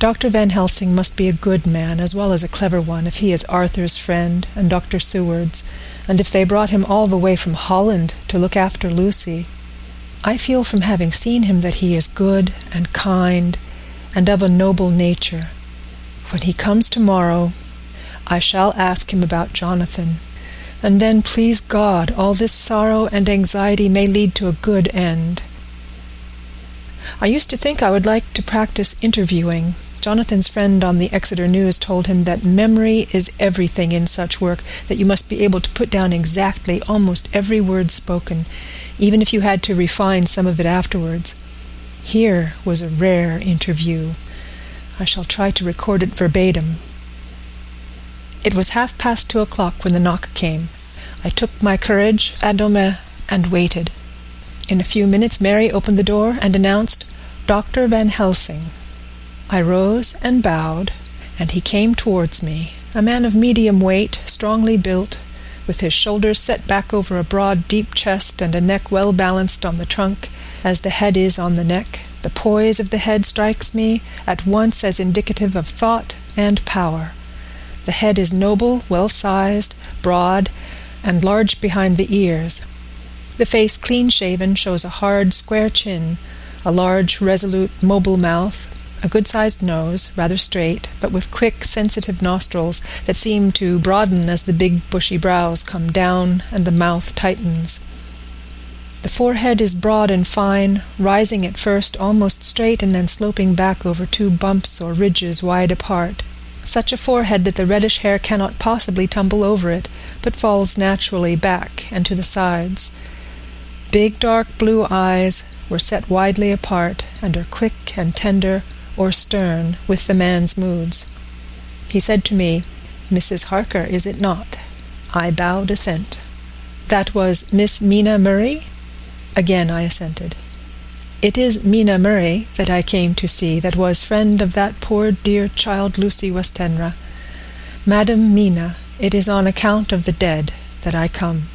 Dr. Van Helsing must be a good man as well as a clever one if he is Arthur's friend and Dr. Seward's, and if they brought him all the way from Holland to look after Lucy. I feel from having seen him that he is good and kind and of a noble nature. When he comes tomorrow, I shall ask him about Jonathan, and then, please God, all this sorrow and anxiety may lead to a good end. I used to think I would like to practice interviewing. Jonathan's friend on the Exeter News told him that memory is everything in such work, that you must be able to put down exactly almost every word spoken, even if you had to refine some of it afterwards. Here was a rare interview. I shall try to record it verbatim. It was 2:30 when the knock came. I took my courage and waited. In a few minutes Mary opened the door and announced, "Dr. Van Helsing." I rose and bowed, and he came towards me, a man of medium weight, strongly built, with his shoulders set back over a broad, deep chest and a neck well balanced on the trunk, as the head is on the neck. The poise of the head strikes me at once as indicative of thought and power. The head is noble, well-sized, broad, and large behind the ears. The face, clean-shaven, shows a hard, square chin, a large, resolute, mobile mouth, a good-sized nose, rather straight, but with quick, sensitive nostrils that seem to broaden as the big, bushy brows come down and the mouth tightens. The forehead is broad and fine, rising at first almost straight and then sloping back over two bumps or ridges wide apart. Such a forehead that the reddish hair cannot possibly tumble over it, but falls naturally back and to the sides. Big dark blue eyes were set widely apart, and are quick and tender, or stern, with the man's moods. He said to me, "Mrs. Harker, is it not?" I bowed assent. "That was Miss Mina Murray?" Again I assented. "It is Mina Murray that I came to see, that was friend of that poor dear child Lucy Westenra. Madam Mina, it is on account of the dead that I come."